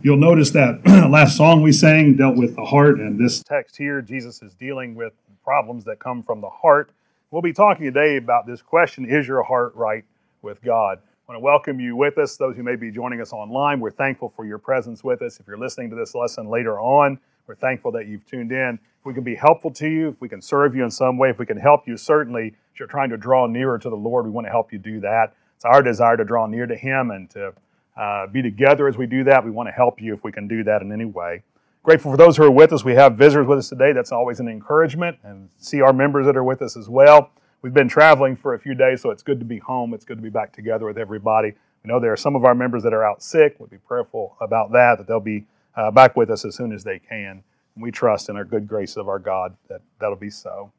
You'll notice that last song we sang dealt with the heart, and this text here, Jesus is dealing with problems that come from the heart. We'll be talking today about this question, is your heart right with God? I want to welcome you with us, those who may be joining us online. We're thankful for your presence with us. If you're listening to this lesson later on, we're thankful that you've tuned in. If we can be helpful to you, if we can serve you in some way, if we can help you, certainly, if you're trying to draw nearer to the Lord, we want to help you do that. It's our desire to draw near to Him and to be together as we do that. We want to help you if we can do that in any way. Grateful for those who are with us. We have visitors with us today. That's always an encouragement. And see our members that are with us as well. We've been traveling for a few days, so it's good to be home. It's good to be back together with everybody. We know there are some of our members that are out sick. We'll be prayerful about that they'll be back with us as soon as they can. And we trust in our good grace of our God that'll be so.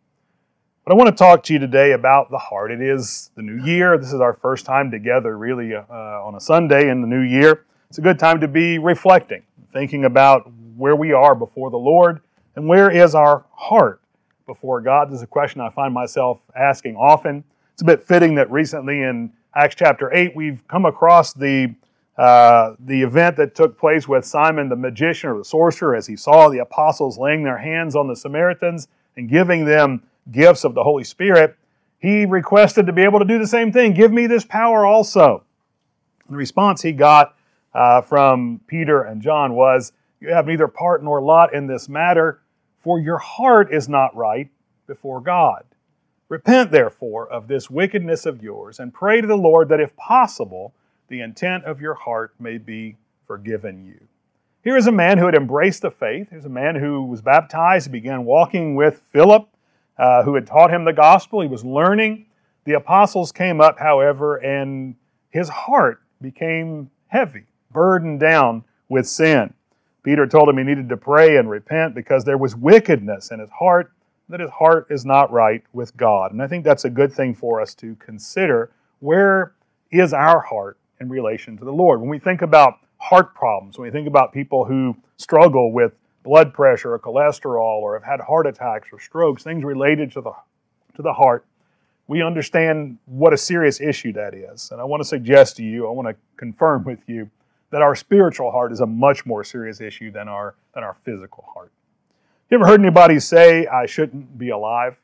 But I want to talk to you today about the heart. It is the new year. This is our first time together, really, on a Sunday in the new year. It's a good time to be reflecting, thinking about where we are before the Lord and where is our heart before God. This is a question I find myself asking often. It's a bit fitting that recently in Acts chapter 8, we've come across the event that took place with Simon the magician or the sorcerer as he saw the apostles laying their hands on the Samaritans and giving them gifts of the Holy Spirit. He requested to be able to do the same thing. Give me this power also. The response he got from Peter and John was, you have neither part nor lot in this matter, for your heart is not right before God. Repent, therefore, of this wickedness of yours, and pray to the Lord that, if possible, the intent of your heart may be forgiven you. Here is a man who had embraced the faith. Here's a man who was baptized, began walking with Philip, who had taught him the gospel. He was learning. The apostles came up, however, and his heart became heavy, burdened down with sin. Peter told him he needed to pray and repent because there was wickedness in his heart, that his heart is not right with God. And I think that's a good thing for us to consider. Where is our heart in relation to the Lord? When we think about heart problems, when we think about people who struggle with blood pressure or cholesterol or have had heart attacks or strokes, things related to the heart, we understand what a serious issue that is. And I want to suggest to you, I want to confirm with you, that our spiritual heart is a much more serious issue than our physical heart. You ever heard anybody say, I shouldn't be alive?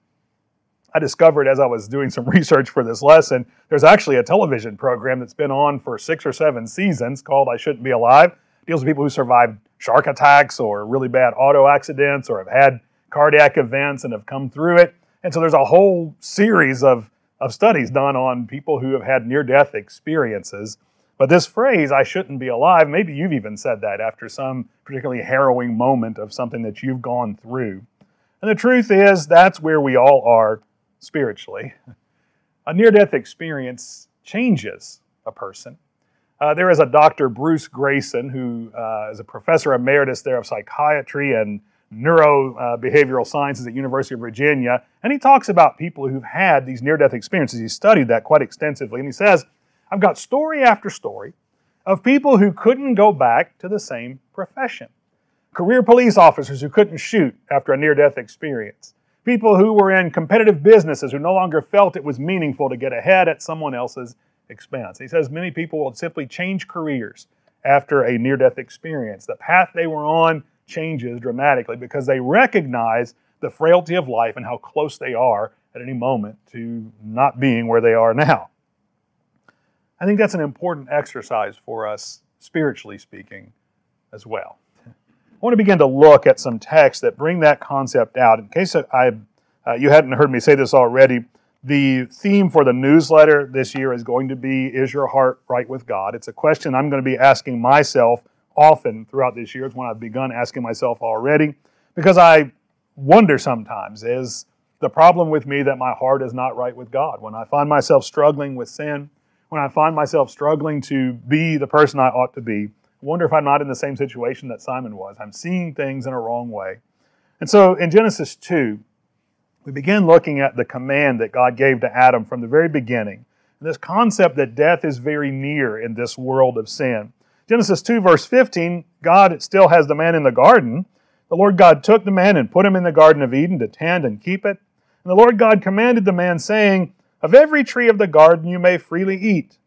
I discovered as I was doing some research for this lesson, there's actually a television program that's been on for 6 or 7 seasons called I Shouldn't Be Alive. It deals with people who survived shark attacks or really bad auto accidents or have had cardiac events and have come through it. And so there's a whole series of studies done on people who have had near-death experiences. But this phrase, I shouldn't be alive, maybe you've even said that after some particularly harrowing moment of something that you've gone through. And the truth is, that's where we all are spiritually. A near-death experience changes a person. There is a Dr. Bruce Grayson, who is a professor emeritus there of psychiatry and neurobehavioral sciences at University of Virginia, and he talks about people who've had these near-death experiences. He studied that quite extensively, and he says, I've got story after story of people who couldn't go back to the same profession. Career police officers who couldn't shoot after a near-death experience. People who were in competitive businesses who no longer felt it was meaningful to get ahead at someone else's expense. He says many people will simply change careers after a near-death experience. The path they were on changes dramatically because they recognize the frailty of life and how close they are at any moment to not being where they are now. I think that's an important exercise for us, spiritually speaking, as well. I want to begin to look at some texts that bring that concept out. In case you hadn't heard me say this already, the theme for the newsletter this year is going to be, is your heart right with God? It's a question I'm going to be asking myself often throughout this year. It's one I've begun asking myself already, because I wonder sometimes, is the problem with me that my heart is not right with God? When I find myself struggling with sin, when I find myself struggling to be the person I ought to be, I wonder if I'm not in the same situation that Simon was. I'm seeing things in a wrong way. And so in Genesis 2, we begin looking at the command that God gave to Adam from the very beginning. And this concept that death is very near in this world of sin. Genesis 2, verse 15, God still has the man in the garden. The Lord God took the man and put him in the Garden of Eden to tend and keep it. And the Lord God commanded the man, saying, of every tree of the garden you may freely eat,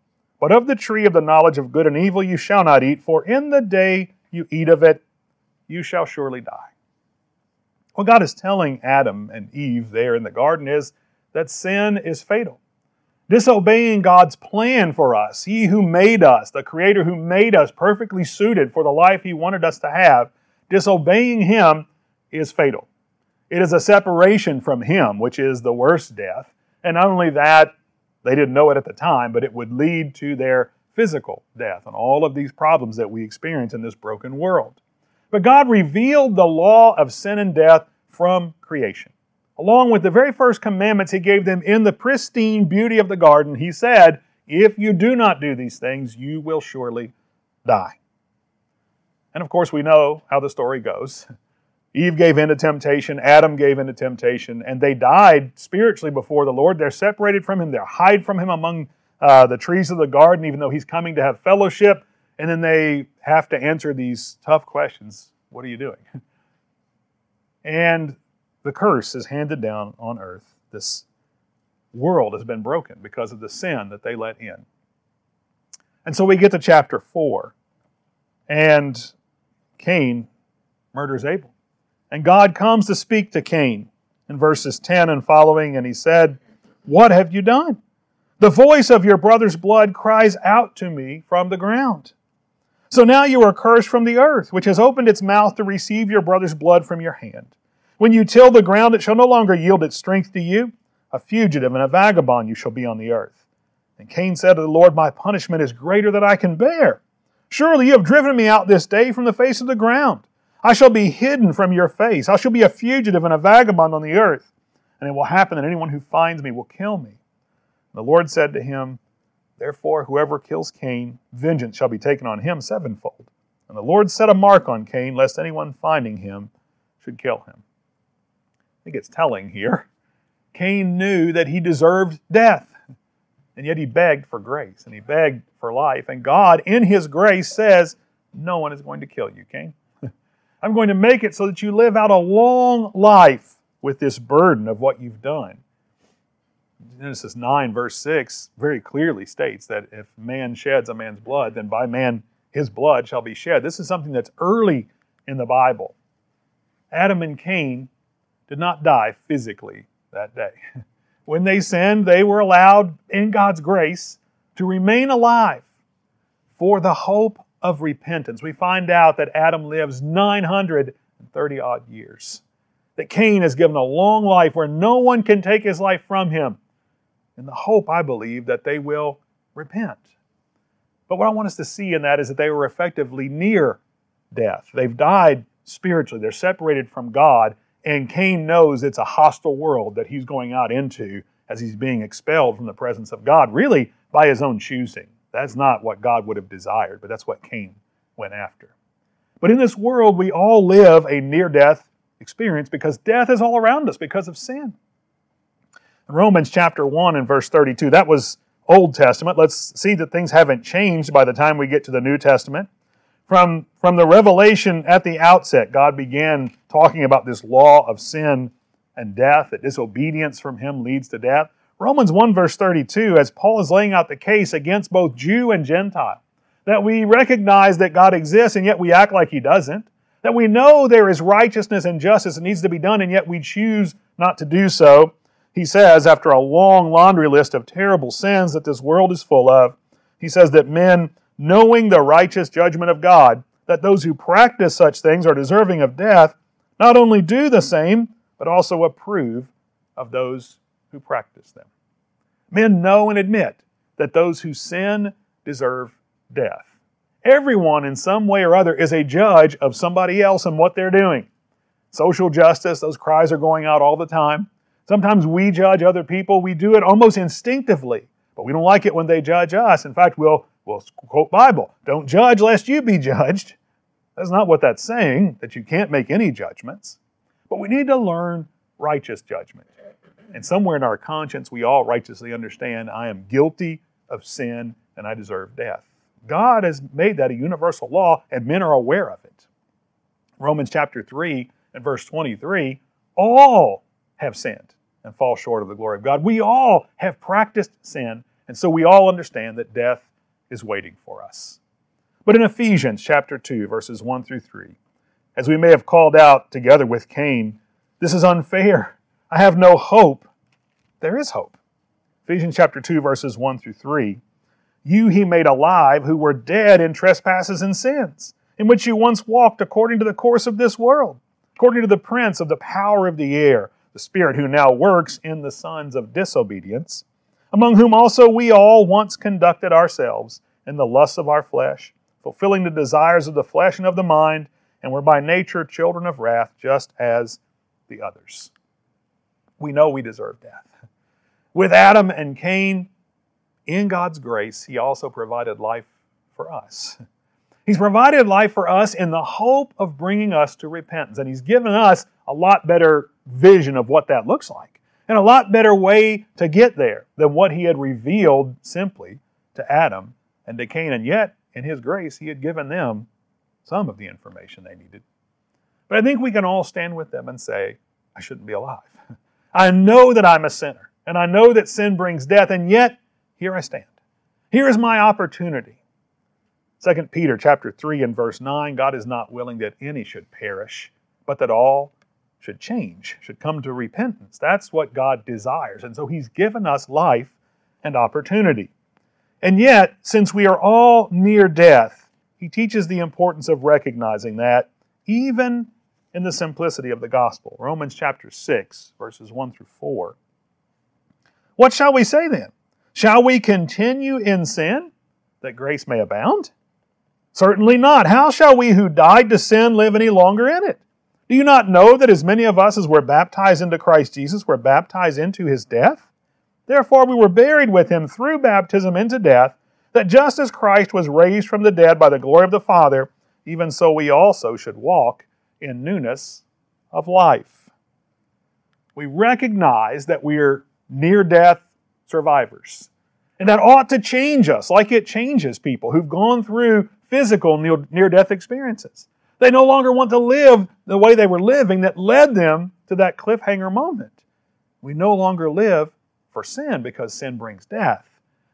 But of the tree of the knowledge of good and evil you shall not eat, for in the day you eat of it, you shall surely die." What God is telling Adam and Eve there in the garden is that sin is fatal. Disobeying God's plan for us, He who made us, the Creator who made us perfectly suited for the life He wanted us to have, disobeying Him is fatal. It is a separation from Him, which is the worst death. And not only that, they didn't know it at the time, but it would lead to their physical death and all of these problems that we experience in this broken world. But God revealed the law of sin and death from creation. Along with the very first commandments He gave them in the pristine beauty of the garden, He said, if you do not do these things, you will surely die. And of course, we know how the story goes. Eve gave in to temptation, Adam gave in to temptation, and they died spiritually before the Lord. They're separated from Him, they're hide from Him among the trees of the garden, even though He's coming to have fellowship. And then they have to answer these tough questions. What are you doing? And the curse is handed down on earth. This world has been broken because of the sin that they let in. And so we get to chapter 4. And Cain murders Abel. And God comes to speak to Cain in verses 10 and following. And He said, "What have you done? The voice of your brother's blood cries out to me from the ground. So now you are cursed from the earth, which has opened its mouth to receive your brother's blood from your hand. When you till the ground, it shall no longer yield its strength to you. A fugitive and a vagabond you shall be on the earth." And Cain said to the Lord, "My punishment is greater than I can bear. Surely you have driven me out this day from the face of the ground. I shall be hidden from your face. I shall be a fugitive and a vagabond on the earth. And it will happen that anyone who finds me will kill me." The Lord said to him, "Therefore whoever kills Cain, vengeance shall be taken on him sevenfold." And the Lord set a mark on Cain, lest anyone finding him should kill him. I think it's telling here. Cain knew that he deserved death, and yet he begged for grace, and he begged for life. And God, in His grace, says, "No one is going to kill you, Cain. I'm going to make it so that you live out a long life with this burden of what you've done." Genesis 9, verse 6 very clearly states that if man sheds a man's blood, then by man his blood shall be shed. This is something that's early in the Bible. Adam and Cain did not die physically that day. When they sinned, they were allowed, in God's grace, to remain alive for the hope of repentance. We find out that Adam lives 930-odd years. That Cain is given a long life where no one can take his life from him. In the hope, I believe, that they will repent. But what I want us to see in that is that they were effectively near death. They've died spiritually. They're separated from God. And Cain knows it's a hostile world that he's going out into as he's being expelled from the presence of God, really by his own choosing. That's not what God would have desired, but that's what Cain went after. But in this world, we all live a near-death experience because death is all around us because of sin. In Romans chapter 1 and verse 32, that was Old Testament. Let's see that things haven't changed by the time we get to the New Testament. From the revelation at the outset, God began talking about this law of sin and death, that disobedience from Him leads to death. Romans 1 verse 32, as Paul is laying out the case against both Jew and Gentile, that we recognize that God exists and yet we act like He doesn't, that we know there is righteousness and justice that needs to be done and yet we choose not to do so. He says, after a long laundry list of terrible sins that this world is full of, he says that men, knowing the righteous judgment of God, that those who practice such things are deserving of death, not only do the same, but also approve of those who practice them. Men know and admit that those who sin deserve death. Everyone in some way or other is a judge of somebody else and what they're doing. Social justice, those cries are going out all the time. Sometimes we judge other people. We do it almost instinctively, but we don't like it when they judge us. In fact, we'll quote Bible, "Don't judge lest you be judged." That's not what that's saying, that you can't make any judgments. But we need to learn righteous judgment. And somewhere in our conscience, we all righteously understand, I am guilty of sin and I deserve death. God has made that a universal law and men are aware of it. Romans chapter 3 and verse 23, all have sinned and fall short of the glory of God. We all have practiced sin, and so we all understand that death is waiting for us. But in Ephesians chapter 2, verses 1 through 3, as we may have called out together with Cain, this is unfair. I have no hope. There is hope. Ephesians chapter 2, verses 1 through 3, you he made alive who were dead in trespasses and sins, in which you once walked according to the course of this world, according to the prince of the power of the air, the spirit who now works in the sons of disobedience, among whom also we all once conducted ourselves in the lusts of our flesh, fulfilling the desires of the flesh and of the mind, and were by nature children of wrath, just as the others. We know we deserve death. With Adam and Cain, in God's grace, He also provided life for us. He's provided life for us in the hope of bringing us to repentance. And He's given us a lot better vision of what that looks like and a lot better way to get there than what He had revealed simply to Adam and to Cain. And yet, in His grace, He had given them some of the information they needed. But I think we can all stand with them and say, I shouldn't be alive. I know that I'm a sinner, and I know that sin brings death, and yet here I stand. Here is my opportunity. 2 Peter chapter 3 and verse 9, God is not willing that any should perish, but that all should change, should come to repentance. That's what God desires. And so He's given us life and opportunity. And yet, since we are all near death, He teaches the importance of recognizing that even in the simplicity of the gospel. Romans chapter 6, verses 1 through 4. What shall we say then? Shall we continue in sin that grace may abound? Certainly not. How shall we who died to sin live any longer in it? Do you not know that as many of us as were baptized into Christ Jesus were baptized into His death? Therefore we were buried with Him through baptism into death, that just as Christ was raised from the dead by the glory of the Father, even so we also should walk in newness of life. We recognize that we're near-death survivors, and that ought to change us like it changes people who've gone through physical near-death experiences. They no longer want to live the way they were living that led them to that cliffhanger moment. We no longer live for sin because sin brings death.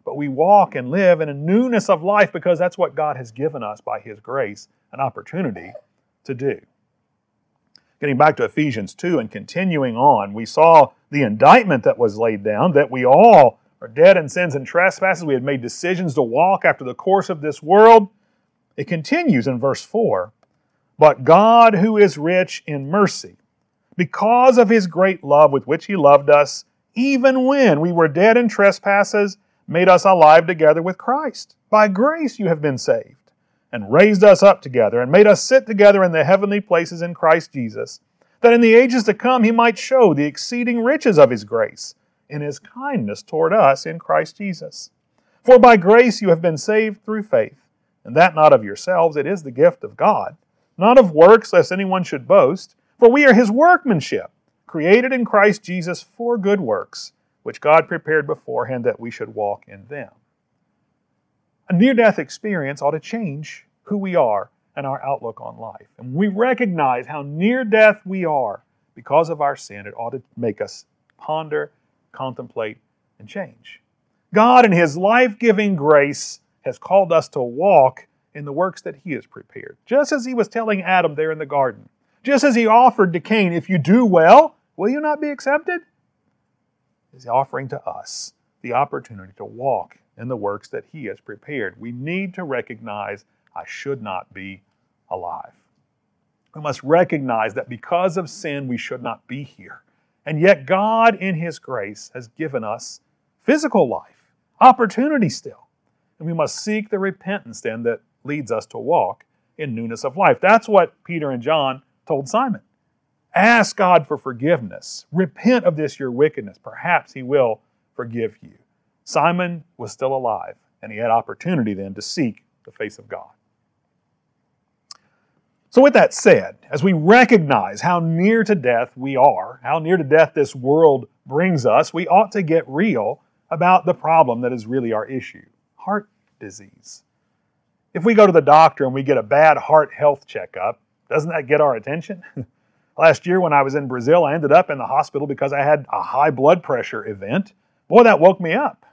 But we walk and live in a newness of life because that's what God has given us by His grace, an opportunity to do. Getting back to Ephesians 2 and continuing on, we saw the indictment that was laid down, that we all are dead in sins and trespasses. We had made decisions to walk after the course of this world. It continues in verse 4, but God who is rich in mercy, because of His great love with which He loved us, even when we were dead in trespasses, made us alive together with Christ. By grace you have been saved, and raised us up together, and made us sit together in the heavenly places in Christ Jesus, that in the ages to come He might show the exceeding riches of His grace in His kindness toward us in Christ Jesus. For by grace you have been saved through faith, and that not of yourselves, it is the gift of God, not of works, lest anyone should boast, for we are His workmanship, created in Christ Jesus for good works, which God prepared beforehand that we should walk in them. A near-death experience ought to change who we are and our outlook on life. And we recognize how near death we are because of our sin. It ought to make us ponder, contemplate, and change. God, in His life-giving grace, has called us to walk in the works that He has prepared. Just as He was telling Adam there in the garden. Just as He offered to Cain, if you do well, will you not be accepted? Is offering to us the opportunity to walk in the works that He has prepared. We need to recognize I should not be alive. We must recognize that because of sin, we should not be here. And yet God, in His grace, has given us physical life, opportunity still. And we must seek the repentance then that leads us to walk in newness of life. That's what Peter and John told Simon. Ask God for forgiveness. Repent of this, your wickedness. Perhaps He will forgive you. Simon was still alive, and he had opportunity then to seek the face of God. So with that said, as we recognize how near to death we are, how near to death this world brings us, we ought to get real about the problem that is really our issue, heart disease. If we go to the doctor and we get a bad heart health checkup, doesn't that get our attention? Last year when I was in Brazil, I ended up in the hospital because I had a high blood pressure event. Boy, that woke me up.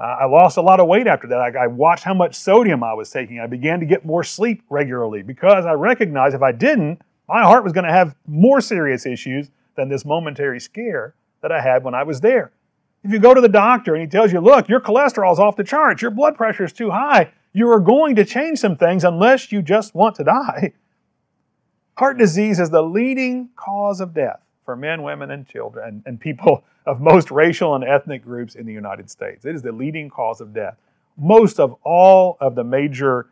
I lost a lot of weight after that. I watched how much sodium I was taking. I began to get more sleep regularly because I recognized if I didn't, my heart was going to have more serious issues than this momentary scare that I had when I was there. If you go to the doctor and he tells you, look, your cholesterol's off the charts, your blood pressure is too high, you are going to change some things unless you just want to die. Heart disease is the leading cause of death for men, women, and children, and people of most racial and ethnic groups in the United States. It is the leading cause of death. Most of all of the major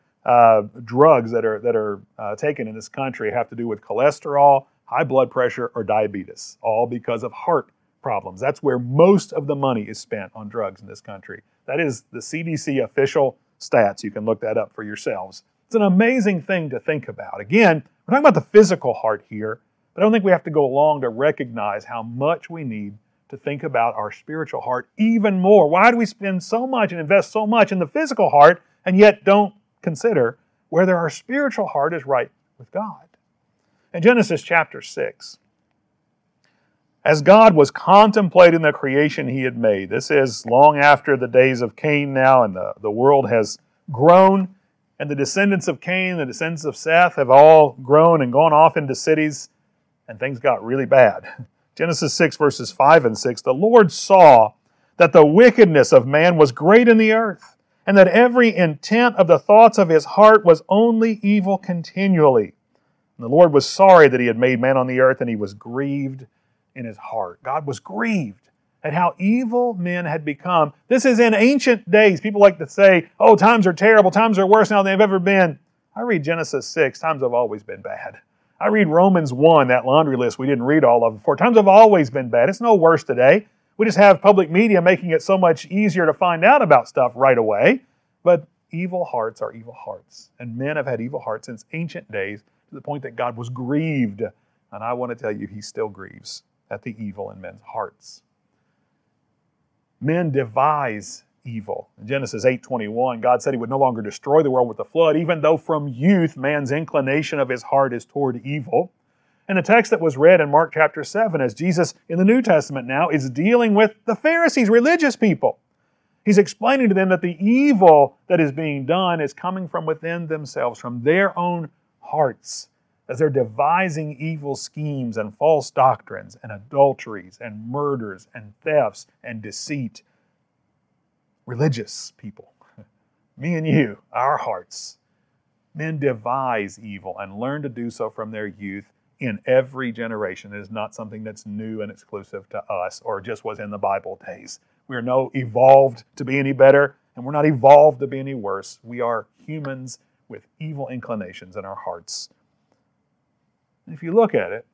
drugs that are taken in this country have to do with cholesterol, high blood pressure, or diabetes, all because of heart problems. That's where most of the money is spent on drugs in this country. That is the CDC official stats. You can look that up for yourselves. It's an amazing thing to think about. Again, we're talking about the physical heart here. I don't think we have to go long to recognize how much we need to think about our spiritual heart even more. Why do we spend so much and invest so much in the physical heart and yet don't consider whether our spiritual heart is right with God? In Genesis chapter 6, as God was contemplating the creation He had made, this is long after the days of Cain now, and the world has grown, and the descendants of Cain, the descendants of Seth have all grown and gone off into cities. And things got really bad. Genesis 6, verses 5 and 6, the Lord saw that the wickedness of man was great in the earth, and that every intent of the thoughts of his heart was only evil continually. And the Lord was sorry that He had made man on the earth, and He was grieved in His heart. God was grieved at how evil men had become. This is in ancient days. People like to say, oh, times are terrible, times are worse now than they've ever been. I read Genesis 6, times have always been bad. I read Romans 1, that laundry list we didn't read all of before. Times have always been bad. It's no worse today. We just have public media making it so much easier to find out about stuff right away. But evil hearts are evil hearts. And men have had evil hearts since ancient days to the point that God was grieved. And I want to tell you, He still grieves at the evil in men's hearts. Men devise evil. In Genesis 8:21, God said He would no longer destroy the world with the flood, even though from youth man's inclination of his heart is toward evil. And the text that was read in Mark chapter 7, as Jesus in the New Testament now is dealing with the Pharisees, religious people. He's explaining to them that the evil that is being done is coming from within themselves, from their own hearts, as they're devising evil schemes and false doctrines and adulteries and murders and thefts and deceit. Religious people, me and you, our hearts. Men devise evil and learn to do so from their youth in every generation. It is not something that's new and exclusive to us or just was in the Bible days. We are no evolved to be any better, and we're not evolved to be any worse. We are humans with evil inclinations in our hearts. And if you look at it,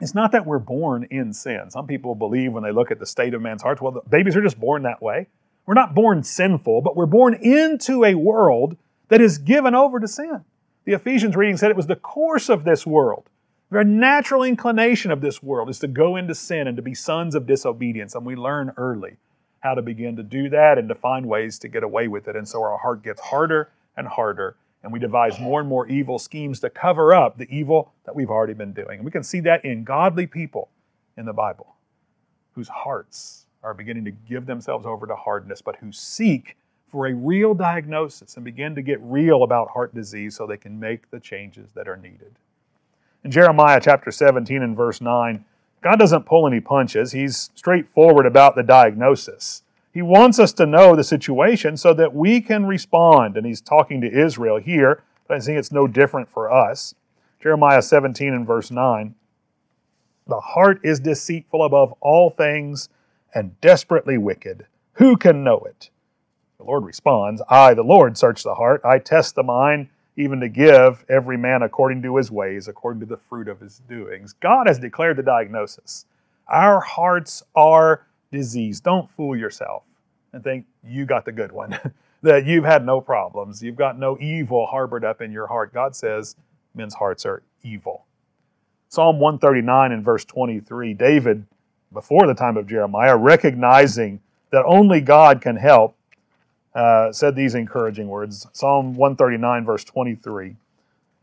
it's not that we're born in sin. Some people believe when they look at the state of man's hearts, well, the babies are just born that way. We're not born sinful, but we're born into a world that is given over to sin. The Ephesians reading said it was the course of this world. The natural inclination of this world is to go into sin and to be sons of disobedience. And we learn early how to begin to do that and to find ways to get away with it. And so our heart gets harder and harder, and we devise more and more evil schemes to cover up the evil that we've already been doing. And we can see that in godly people in the Bible whose hearts are beginning to give themselves over to hardness, but who seek for a real diagnosis and begin to get real about heart disease so they can make the changes that are needed. In Jeremiah chapter 17 and verse 9, God doesn't pull any punches. He's straightforward about the diagnosis. He wants us to know the situation so that we can respond. And He's talking to Israel here, but I think it's no different for us. Jeremiah 17 and verse 9, the heart is deceitful above all things and desperately wicked. Who can know it? The Lord responds, I, the Lord, search the heart. I test the mind, even to give every man according to his ways, according to the fruit of his doings. God has declared the diagnosis. Our hearts are diseased. Don't fool yourself and think you got the good one, that you've had no problems. You've got no evil harbored up in your heart. God says men's hearts are evil. Psalm 139 and verse 23, David, before the time of Jeremiah, recognizing that only God can help, said these encouraging words. Psalm 139, verse 23.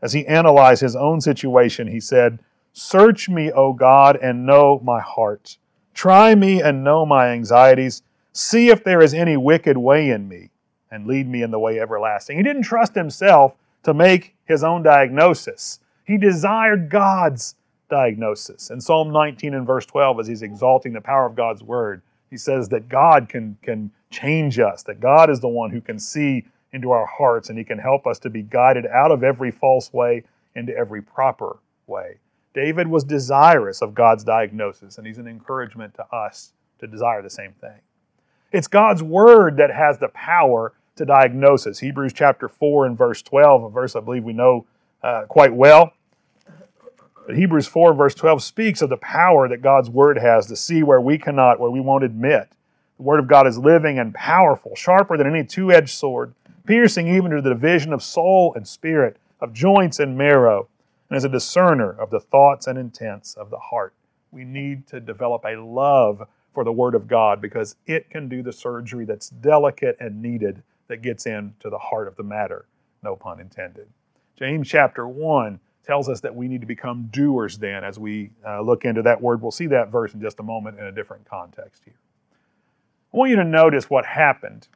As he analyzed his own situation, he said, Search me, O God, and know my heart. Try me and know my anxieties. See if there is any wicked way in me, and lead me in the way everlasting. He didn't trust himself to make his own diagnosis. He desired God's diagnosis. In Psalm 19 and verse 12, as he's exalting the power of God's word, he says that God can change us, that God is the one who can see into our hearts, and He can help us to be guided out of every false way into every proper way. David was desirous of God's diagnosis, and he's an encouragement to us to desire the same thing. It's God's Word that has the power to diagnose us. Hebrews chapter 4 and verse 12, a verse I believe we know quite well. But Hebrews 4 verse 12 speaks of the power that God's Word has to see where we cannot, where we won't admit. The Word of God is living and powerful, sharper than any two-edged sword, piercing even to the division of soul and spirit, of joints and marrow, and as a discerner of the thoughts and intents of the heart. We need to develop a love for the Word of God because it can do the surgery that's delicate and needed that gets into the heart of the matter, no pun intended. James chapter 1 tells us that we need to become doers then as we look into that word. We'll see that verse in just a moment in a different context here. I want you to notice what happened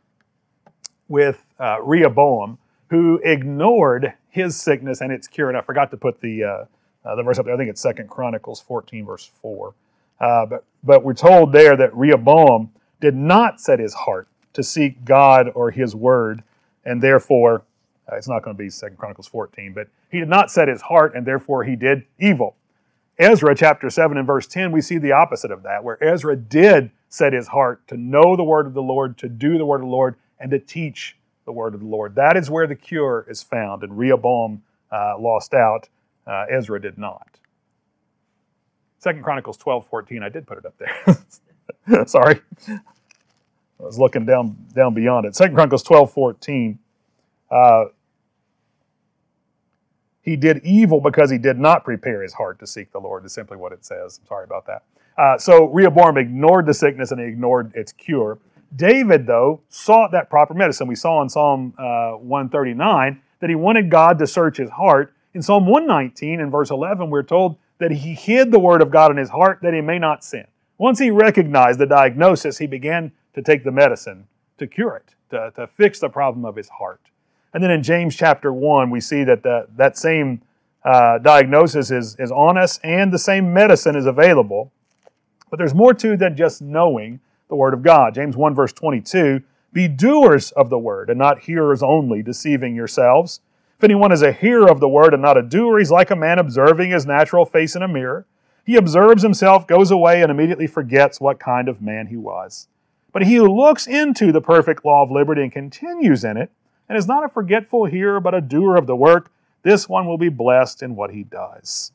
with Rehoboam, who ignored his sickness and its cure. And I forgot to put the verse up there. I think it's 2 Chronicles 14, verse 4. But we're told there that Rehoboam did not set his heart to seek God or His Word, and therefore, it's not going to be 2 Chronicles 14, but he did not set his heart, and therefore he did evil. Ezra chapter 7 and verse 10, we see the opposite of that, where Ezra did set his heart to know the Word of the Lord, to do the Word of the Lord, and to teach the Word of the Lord. That is where the cure is found, and Rehoboam lost out. Ezra did not. 2 Chronicles 12:14, I did put it up there. Sorry. I was looking down beyond it. 2 Chronicles 12:14. He did evil because he did not prepare his heart to seek the Lord, is simply what it says. I'm sorry about that. So Rehoboam ignored the sickness and he ignored its cure. David, though, sought that proper medicine. We saw in Psalm 139 that he wanted God to search his heart. In Psalm 119 and verse 11, we're told that he hid the Word of God in his heart that he may not sin. Once he recognized the diagnosis, he began to take the medicine to cure it, to fix the problem of his heart. And then in James chapter 1, we see that that same diagnosis is on us and the same medicine is available. But there's more to than just knowing the Word of God. James 1 verse 22, be doers of the Word and not hearers only, deceiving yourselves. If anyone is a hearer of the Word and not a doer, he's like a man observing his natural face in a mirror. He observes himself, goes away, and immediately forgets what kind of man he was. But he who looks into the perfect law of liberty and continues in it, and is not a forgetful hearer but a doer of the work, this one will be blessed in what he does.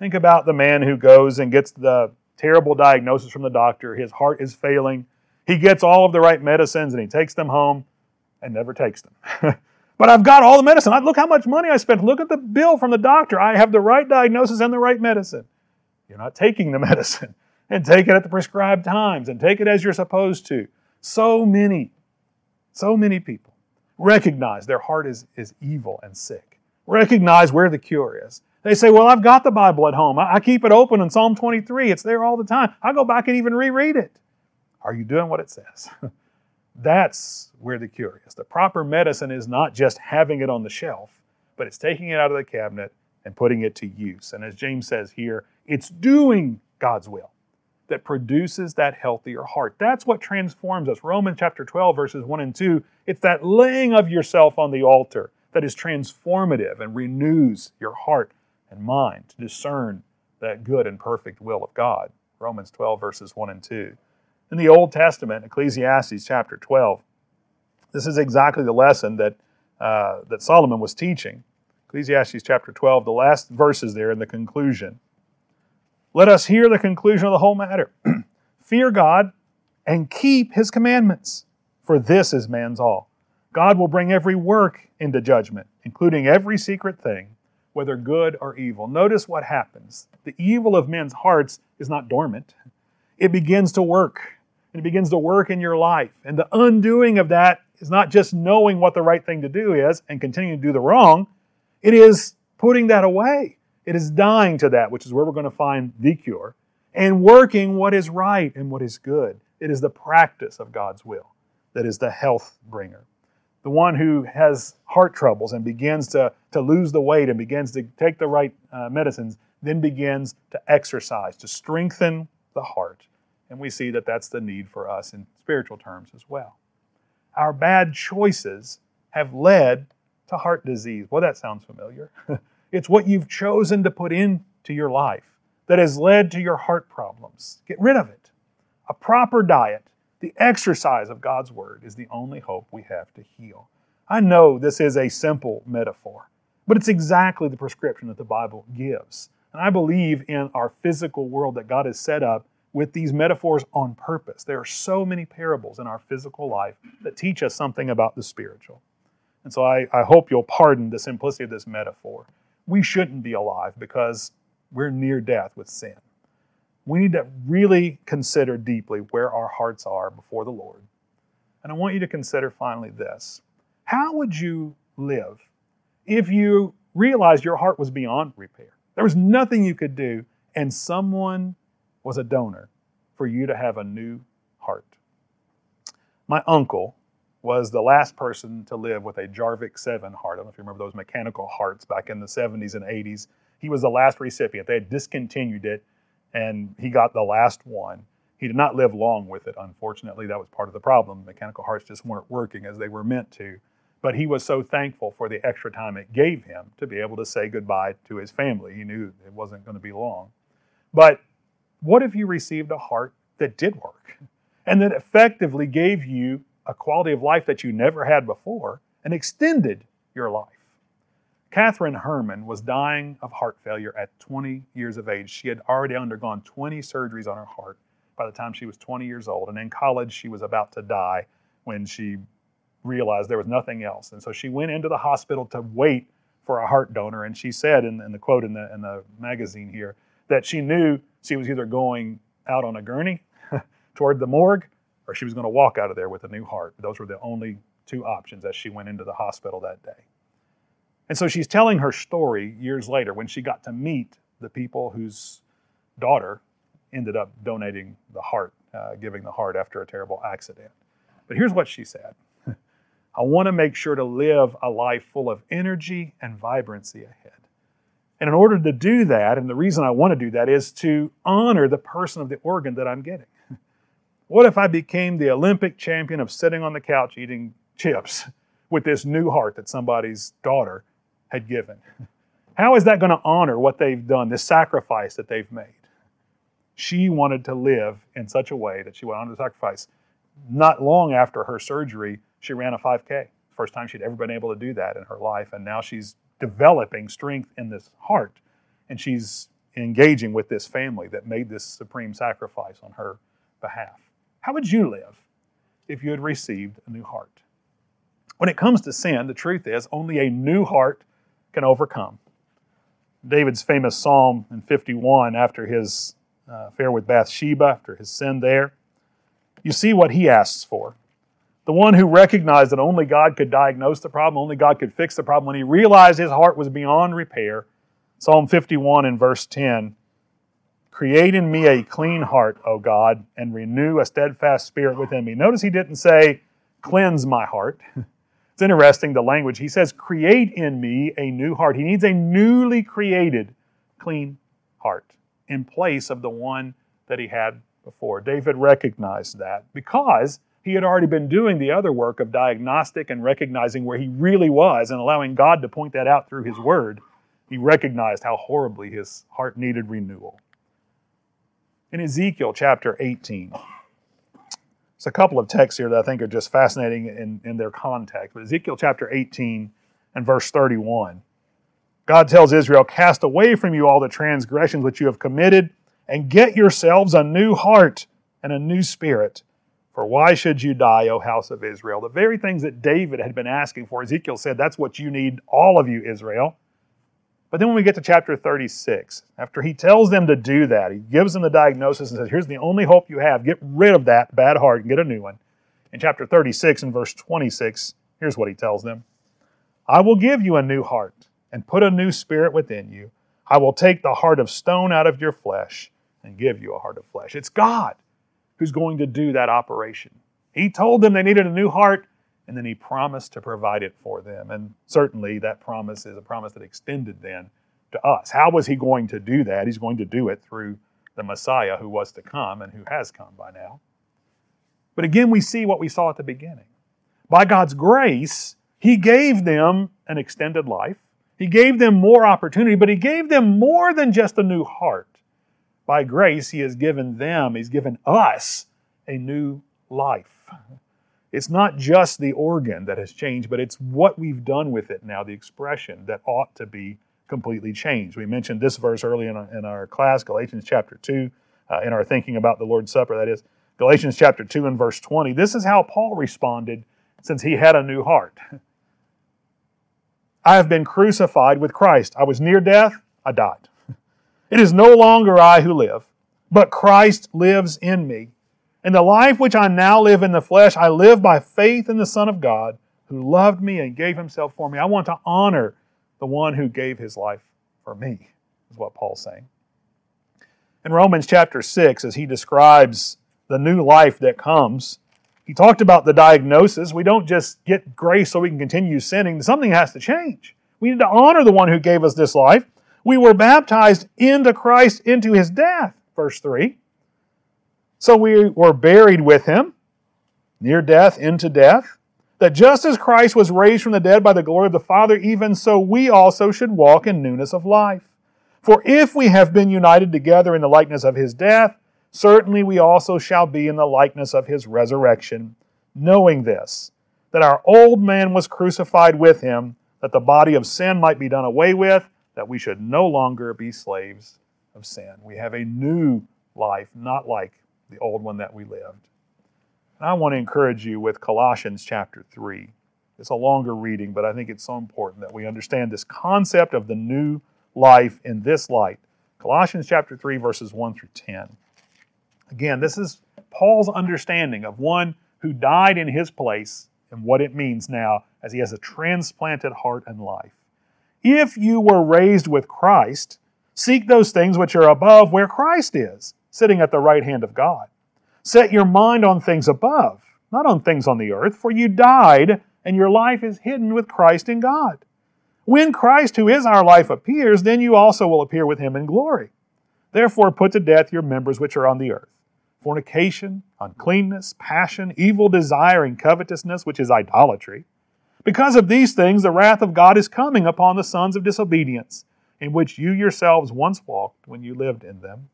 Think about the man who goes and gets the terrible diagnosis from the doctor. His heart is failing. He gets all of the right medicines and he takes them home and never takes them. But I've got all the medicine. Look how much money I spent. Look at the bill from the doctor. I have the right diagnosis and the right medicine. You're not taking the medicine. And take it at the prescribed times and take it as you're supposed to. So many people recognize their heart is evil and sick. Recognize where the cure is. They say, well, I've got the Bible at home. I keep it open in Psalm 23. It's there all the time. I go back and even reread it. Are you doing what it says? That's where the cure is. The proper medicine is not just having it on the shelf, but it's taking it out of the cabinet and putting it to use. And as James says here, it's doing God's will that produces that healthier heart. That's what transforms us. Romans chapter 12, verses 1 and 2, it's that laying of yourself on the altar that is transformative and renews your heart and mind to discern that good and perfect will of God. Romans 12, verses 1 and 2. In the Old Testament, Ecclesiastes chapter 12, this is exactly the lesson that Solomon was teaching. Ecclesiastes chapter 12, the last verses there in the conclusion. Let us hear the conclusion of the whole matter. Fear God and keep His commandments, for this is man's all. God will bring every work into judgment, including every secret thing, whether good or evil. Notice what happens. The evil of men's hearts is not dormant. It begins to work, and it begins to work in your life. And the undoing of that is not just knowing what the right thing to do is and continuing to do the wrong. It is putting that away. It is dying to that, which is where we're going to find the cure, and working what is right and what is good. It is the practice of God's will that is the health bringer. The one who has heart troubles and begins to lose the weight and begins to take the right medicines, then begins to exercise, to strengthen the heart. And we see that that's the need for us in spiritual terms as well. Our bad choices have led to heart disease. Well, that sounds familiar. It's what you've chosen to put into your life that has led to your heart problems. Get rid of it. A proper diet, the exercise of God's Word is the only hope we have to heal. I know this is a simple metaphor, but it's exactly the prescription that the Bible gives. And I believe in our physical world that God has set up with these metaphors on purpose. There are so many parables in our physical life that teach us something about the spiritual. And so I hope you'll pardon the simplicity of this metaphor. We shouldn't be alive because we're near death with sin. We need to really consider deeply where our hearts are before the Lord. And I want you to consider finally this. How would you live if you realized your heart was beyond repair? There was nothing you could do, and someone was a donor for you to have a new heart. My uncle was the last person to live with a Jarvik 7 heart. I don't know if you remember those mechanical hearts back in the 70s and 80s. He was the last recipient. They had discontinued it, and he got the last one. He did not live long with it, unfortunately. That was part of the problem. Mechanical hearts just weren't working as they were meant to. But he was so thankful for the extra time it gave him to be able to say goodbye to his family. He knew it wasn't going to be long. But what if you received a heart that did work and that effectively gave you a quality of life that you never had before and extended your life? Katharine Herman was dying of heart failure at 20 years of age. She had already undergone 20 surgeries on her heart by the time she was 20 years old. And in college, she was about to die when she realized there was nothing else. And so she went into the hospital to wait for a heart donor. And she said, in the quote in the magazine here, that she knew she was either going out on a gurney toward the morgue or she was going to walk out of there with a new heart. Those were the only two options as she went into the hospital that day. And so she's telling her story years later when she got to meet the people whose daughter ended up donating the heart, giving the heart after a terrible accident. But here's what she said. I want to make sure to live a life full of energy and vibrancy ahead. And in order to do that, and the reason I want to do that is to honor the person of the organ that I'm getting. What if I became the Olympic champion of sitting on the couch eating chips with this new heart that somebody's daughter had given? How is that going to honor what they've done, this sacrifice that they've made? She wanted to live in such a way that she would honor the sacrifice. Not long after her surgery, she ran a 5K. First time she'd ever been able to do that in her life, and now she's developing strength in this heart, and she's engaging with this family that made this supreme sacrifice on her behalf. How would you live if you had received a new heart? When it comes to sin, the truth is only a new heart can overcome. David's famous Psalm in 51, after his affair with Bathsheba, after his sin there, you see what he asks for. The one who recognized that only God could diagnose the problem, only God could fix the problem, when he realized his heart was beyond repair, Psalm 51 and verse 10, create in me a clean heart, O God, and renew a steadfast spirit within me. Notice he didn't say, cleanse my heart. It's interesting, the language. He says, create in me a new heart. He needs a newly created clean heart in place of the one that he had before. David recognized that because he had already been doing the other work of diagnostic and recognizing where he really was and allowing God to point that out through his word. He recognized how horribly his heart needed renewal. In Ezekiel chapter 18, there's a couple of texts here that I think are just fascinating in their context. But Ezekiel chapter 18 and verse 31, God tells Israel, cast away from you all the transgressions which you have committed and get yourselves a new heart and a new spirit. For why should you die, O house of Israel? The very things that David had been asking for, Ezekiel said, that's what you need, all of you, Israel. But then when we get to chapter 36, after he tells them to do that, he gives them the diagnosis and says, here's the only hope you have. Get rid of that bad heart and get a new one. In chapter 36 and verse 26, here's what he tells them. I will give you a new heart and put a new spirit within you. I will take the heart of stone out of your flesh and give you a heart of flesh. It's God who's going to do that operation. He told them they needed a new heart, and then He promised to provide it for them. And certainly that promise is a promise that extended then to us. How was He going to do that? He's going to do it through the Messiah who was to come and who has come by now. But again, we see what we saw at the beginning. By God's grace, He gave them an extended life. He gave them more opportunity, but He gave them more than just a new heart. By grace, He has given them, He's given us a new life. It's not just the organ that has changed, but it's what we've done with it now, the expression that ought to be completely changed. We mentioned this verse early in our class, Galatians chapter 2, in our thinking about the Lord's Supper, that is, Galatians chapter 2 and verse 20. This is how Paul responded since he had a new heart. I have been crucified with Christ. I was near death, I died. It is no longer I who live, but Christ lives in me. And the life which I now live in the flesh, I live by faith in the Son of God, who loved me and gave Himself for me. I want to honor the one who gave His life for me, is what Paul's saying. In Romans chapter 6, as he describes the new life that comes, he talked about the diagnosis. We don't just get grace so we can continue sinning. Something has to change. We need to honor the one who gave us this life. We were baptized into Christ, into His death, verse 3. So we were buried with Him, near death, into death, that just as Christ was raised from the dead by the glory of the Father, even so we also should walk in newness of life. For if we have been united together in the likeness of His death, certainly we also shall be in the likeness of His resurrection, knowing this, that our old man was crucified with Him, that the body of sin might be done away with, that we should no longer be slaves of sin. We have a new life, not like the old one that we lived. And I want to encourage you with Colossians chapter 3. It's a longer reading, but I think it's so important that we understand this concept of the new life in this light. Colossians chapter 3, verses 1 through 10. Again, this is Paul's understanding of one who died in his place and what it means now as he has a transplanted heart and life. If you were raised with Christ, seek those things which are above where Christ is, sitting at the right hand of God. Set your mind on things above, not on things on the earth, for you died and your life is hidden with Christ in God. When Christ, who is our life, appears, then you also will appear with Him in glory. Therefore put to death your members which are on the earth, fornication, uncleanness, passion, evil desire, and covetousness, which is idolatry. Because of these things, the wrath of God is coming upon the sons of disobedience, in which you yourselves once walked when you lived in them.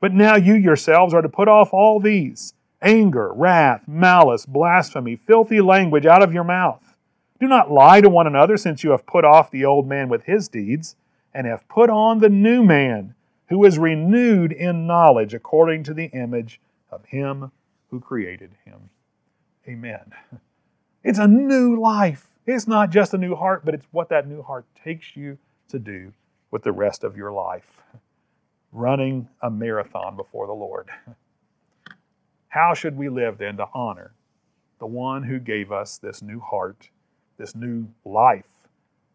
But now you yourselves are to put off all these, anger, wrath, malice, blasphemy, filthy language out of your mouth. Do not lie to one another, since you have put off the old man with his deeds, and have put on the new man, who is renewed in knowledge according to the image of Him who created him. Amen. It's a new life. It's not just a new heart, but it's what that new heart takes you to do with the rest of your life. Running a marathon before the Lord. How should we live then to honor the one who gave us this new heart, this new life?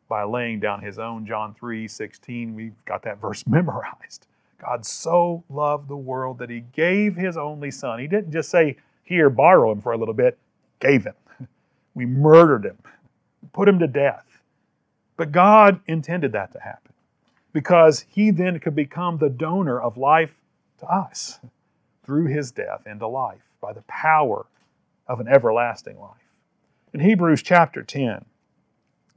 By laying down His own. John 3:16, we've got that verse memorized. God so loved the world that He gave His only Son. He didn't just say, here, borrow Him for a little bit. Gave Him. We murdered Him. Put Him to death. But God intended that to happen because He then could become the donor of life to us through His death into life by the power of an everlasting life. In Hebrews chapter 10,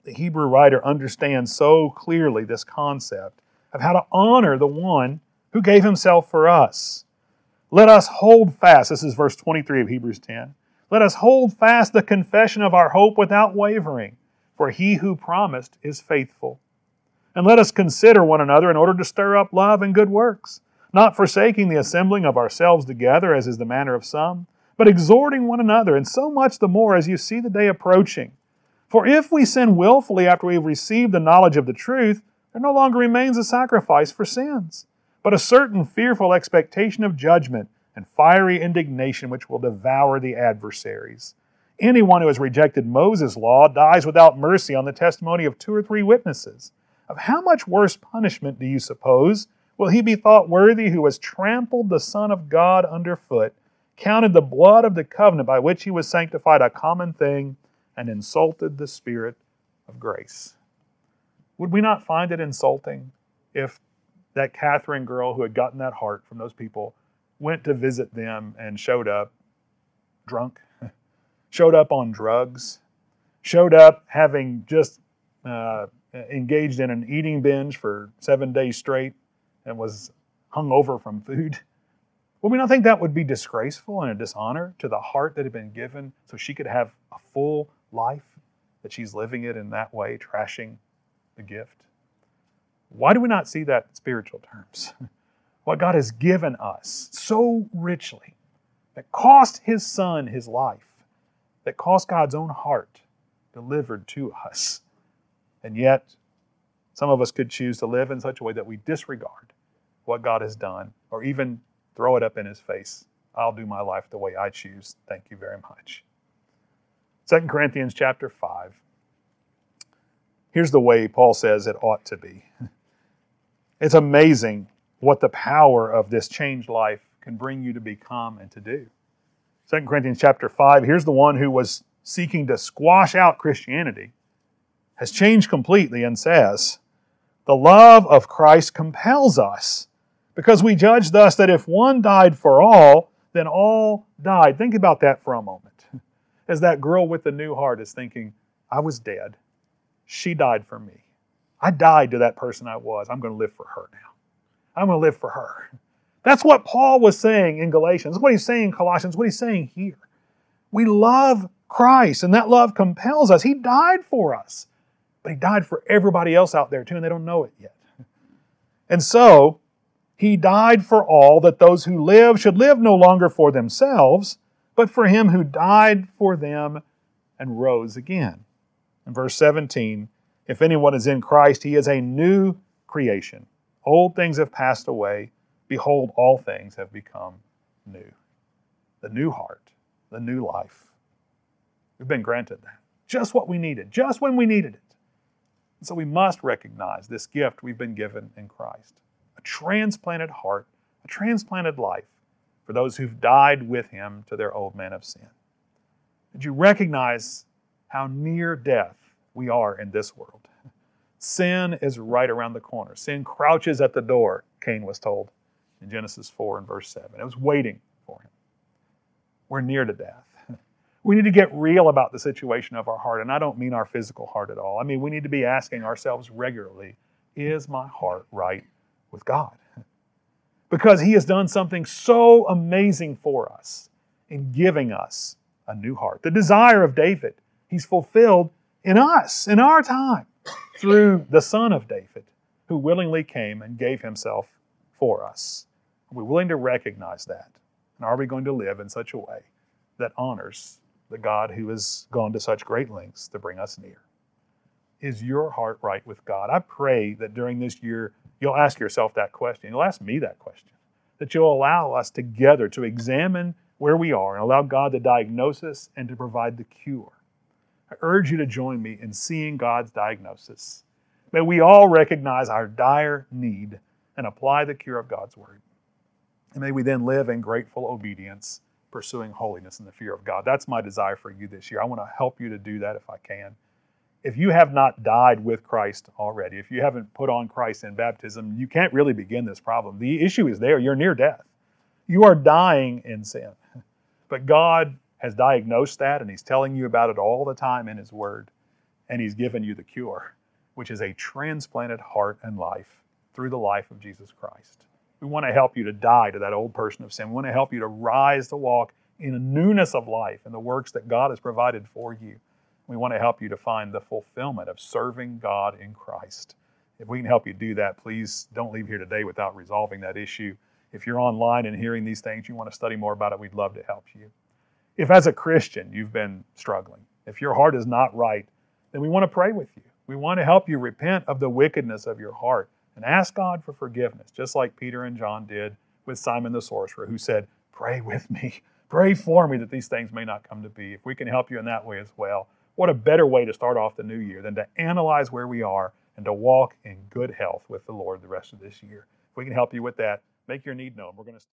the Hebrew writer understands so clearly this concept of how to honor the one who gave Himself for us. Let us hold fast, this is verse 23 of Hebrews 10, let us hold fast the confession of our hope without wavering, for He who promised is faithful. And let us consider one another in order to stir up love and good works, not forsaking the assembling of ourselves together, as is the manner of some, but exhorting one another, and so much the more as you see the day approaching. For if we sin willfully after we have received the knowledge of the truth, there no longer remains a sacrifice for sins, but a certain fearful expectation of judgment and fiery indignation which will devour the adversaries. Anyone who has rejected Moses' law dies without mercy on the testimony of 2 or 3 witnesses. Of how much worse punishment, do you suppose, will he be thought worthy who has trampled the Son of God underfoot, counted the blood of the covenant by which he was sanctified a common thing, and insulted the Spirit of grace. Would we not find it insulting if that Catherine girl who had gotten that heart from those people went to visit them and showed up drunk, showed up on drugs, showed up having just engaged in an eating binge for 7 days straight and was hungover from food? Would we not think that would be disgraceful and a dishonor to the heart that had been given so she could have a full life, that she's living it in that way, trashing the gift? Why do we not see that in spiritual terms? What God has given us so richly, that cost His Son His life, that cost God's own heart, delivered to us. And yet, some of us could choose to live in such a way that we disregard what God has done, or even throw it up in His face. I'll do my life the way I choose. Thank you very much. 2 Corinthians chapter 5. Here's the way Paul says it ought to be. It's amazing what the power of this changed life can bring you to become and to do. 2 Corinthians chapter 5, here's the one who was seeking to squash out Christianity, has changed completely and says, "The love of Christ compels us, because we judge thus that if one died for all, then all died." Think about that for a moment. As that girl with the new heart is thinking, I was dead. She died for me. I died to that person I was. I'm going to live for her now. I'm going to live for her. That's what Paul was saying in Galatians. That's what he's saying in Colossians. What he's saying here. We love Christ, and that love compels us. He died for us. But He died for everybody else out there too, and they don't know it yet. And so, He died for all, that those who live should live no longer for themselves, but for Him who died for them and rose again. In verse 17, if anyone is in Christ, he is a new creation. Old things have passed away. Behold, all things have become new. The new heart, the new life. We've been granted that. Just what we needed, just when we needed it. And so we must recognize this gift we've been given in Christ. A transplanted heart, a transplanted life for those who've died with Him to their old man of sin. Did you recognize how near death we are in this world? Sin is right around the corner. Sin crouches at the door, Cain was told in Genesis 4 and verse 7. It was waiting for him. We're near to death. We need to get real about the situation of our heart, and I don't mean our physical heart at all. I mean, we need to be asking ourselves regularly, is my heart right with God? Because He has done something so amazing for us in giving us a new heart. The desire of David, He's fulfilled in us, in our time, through the Son of David, who willingly came and gave Himself for us. Are we willing to recognize that? And are we going to live in such a way that honors the God who has gone to such great lengths to bring us near? Is your heart right with God? I pray that during this year, you'll ask yourself that question. You'll ask me that question. That you'll allow us together to examine where we are and allow God to diagnose us and to provide the cure. I urge you to join me in seeing God's diagnosis. May we all recognize our dire need and apply the cure of God's Word. And may we then live in grateful obedience, pursuing holiness and the fear of God. That's my desire for you this year. I want to help you to do that if I can. If you have not died with Christ already, if you haven't put on Christ in baptism, you can't really begin this problem. The issue is there. You're near death. You are dying in sin. But God has diagnosed that, and He's telling you about it all the time in His Word. And He's given you the cure, which is a transplanted heart and life through the life of Jesus Christ. We want to help you to die to that old person of sin. We want to help you to rise to walk in a newness of life and the works that God has provided for you. We want to help you to find the fulfillment of serving God in Christ. If we can help you do that, please don't leave here today without resolving that issue. If you're online and hearing these things, you want to study more about it, we'd love to help you. If as a Christian you've been struggling, if your heart is not right, then we want to pray with you. We want to help you repent of the wickedness of your heart and ask God for forgiveness, just like Peter and John did with Simon the sorcerer, who said, pray with me, pray for me that these things may not come to be. If we can help you in that way as well, what a better way to start off the new year than to analyze where we are and to walk in good health with the Lord the rest of this year. If we can help you with that, make your need known. We're going to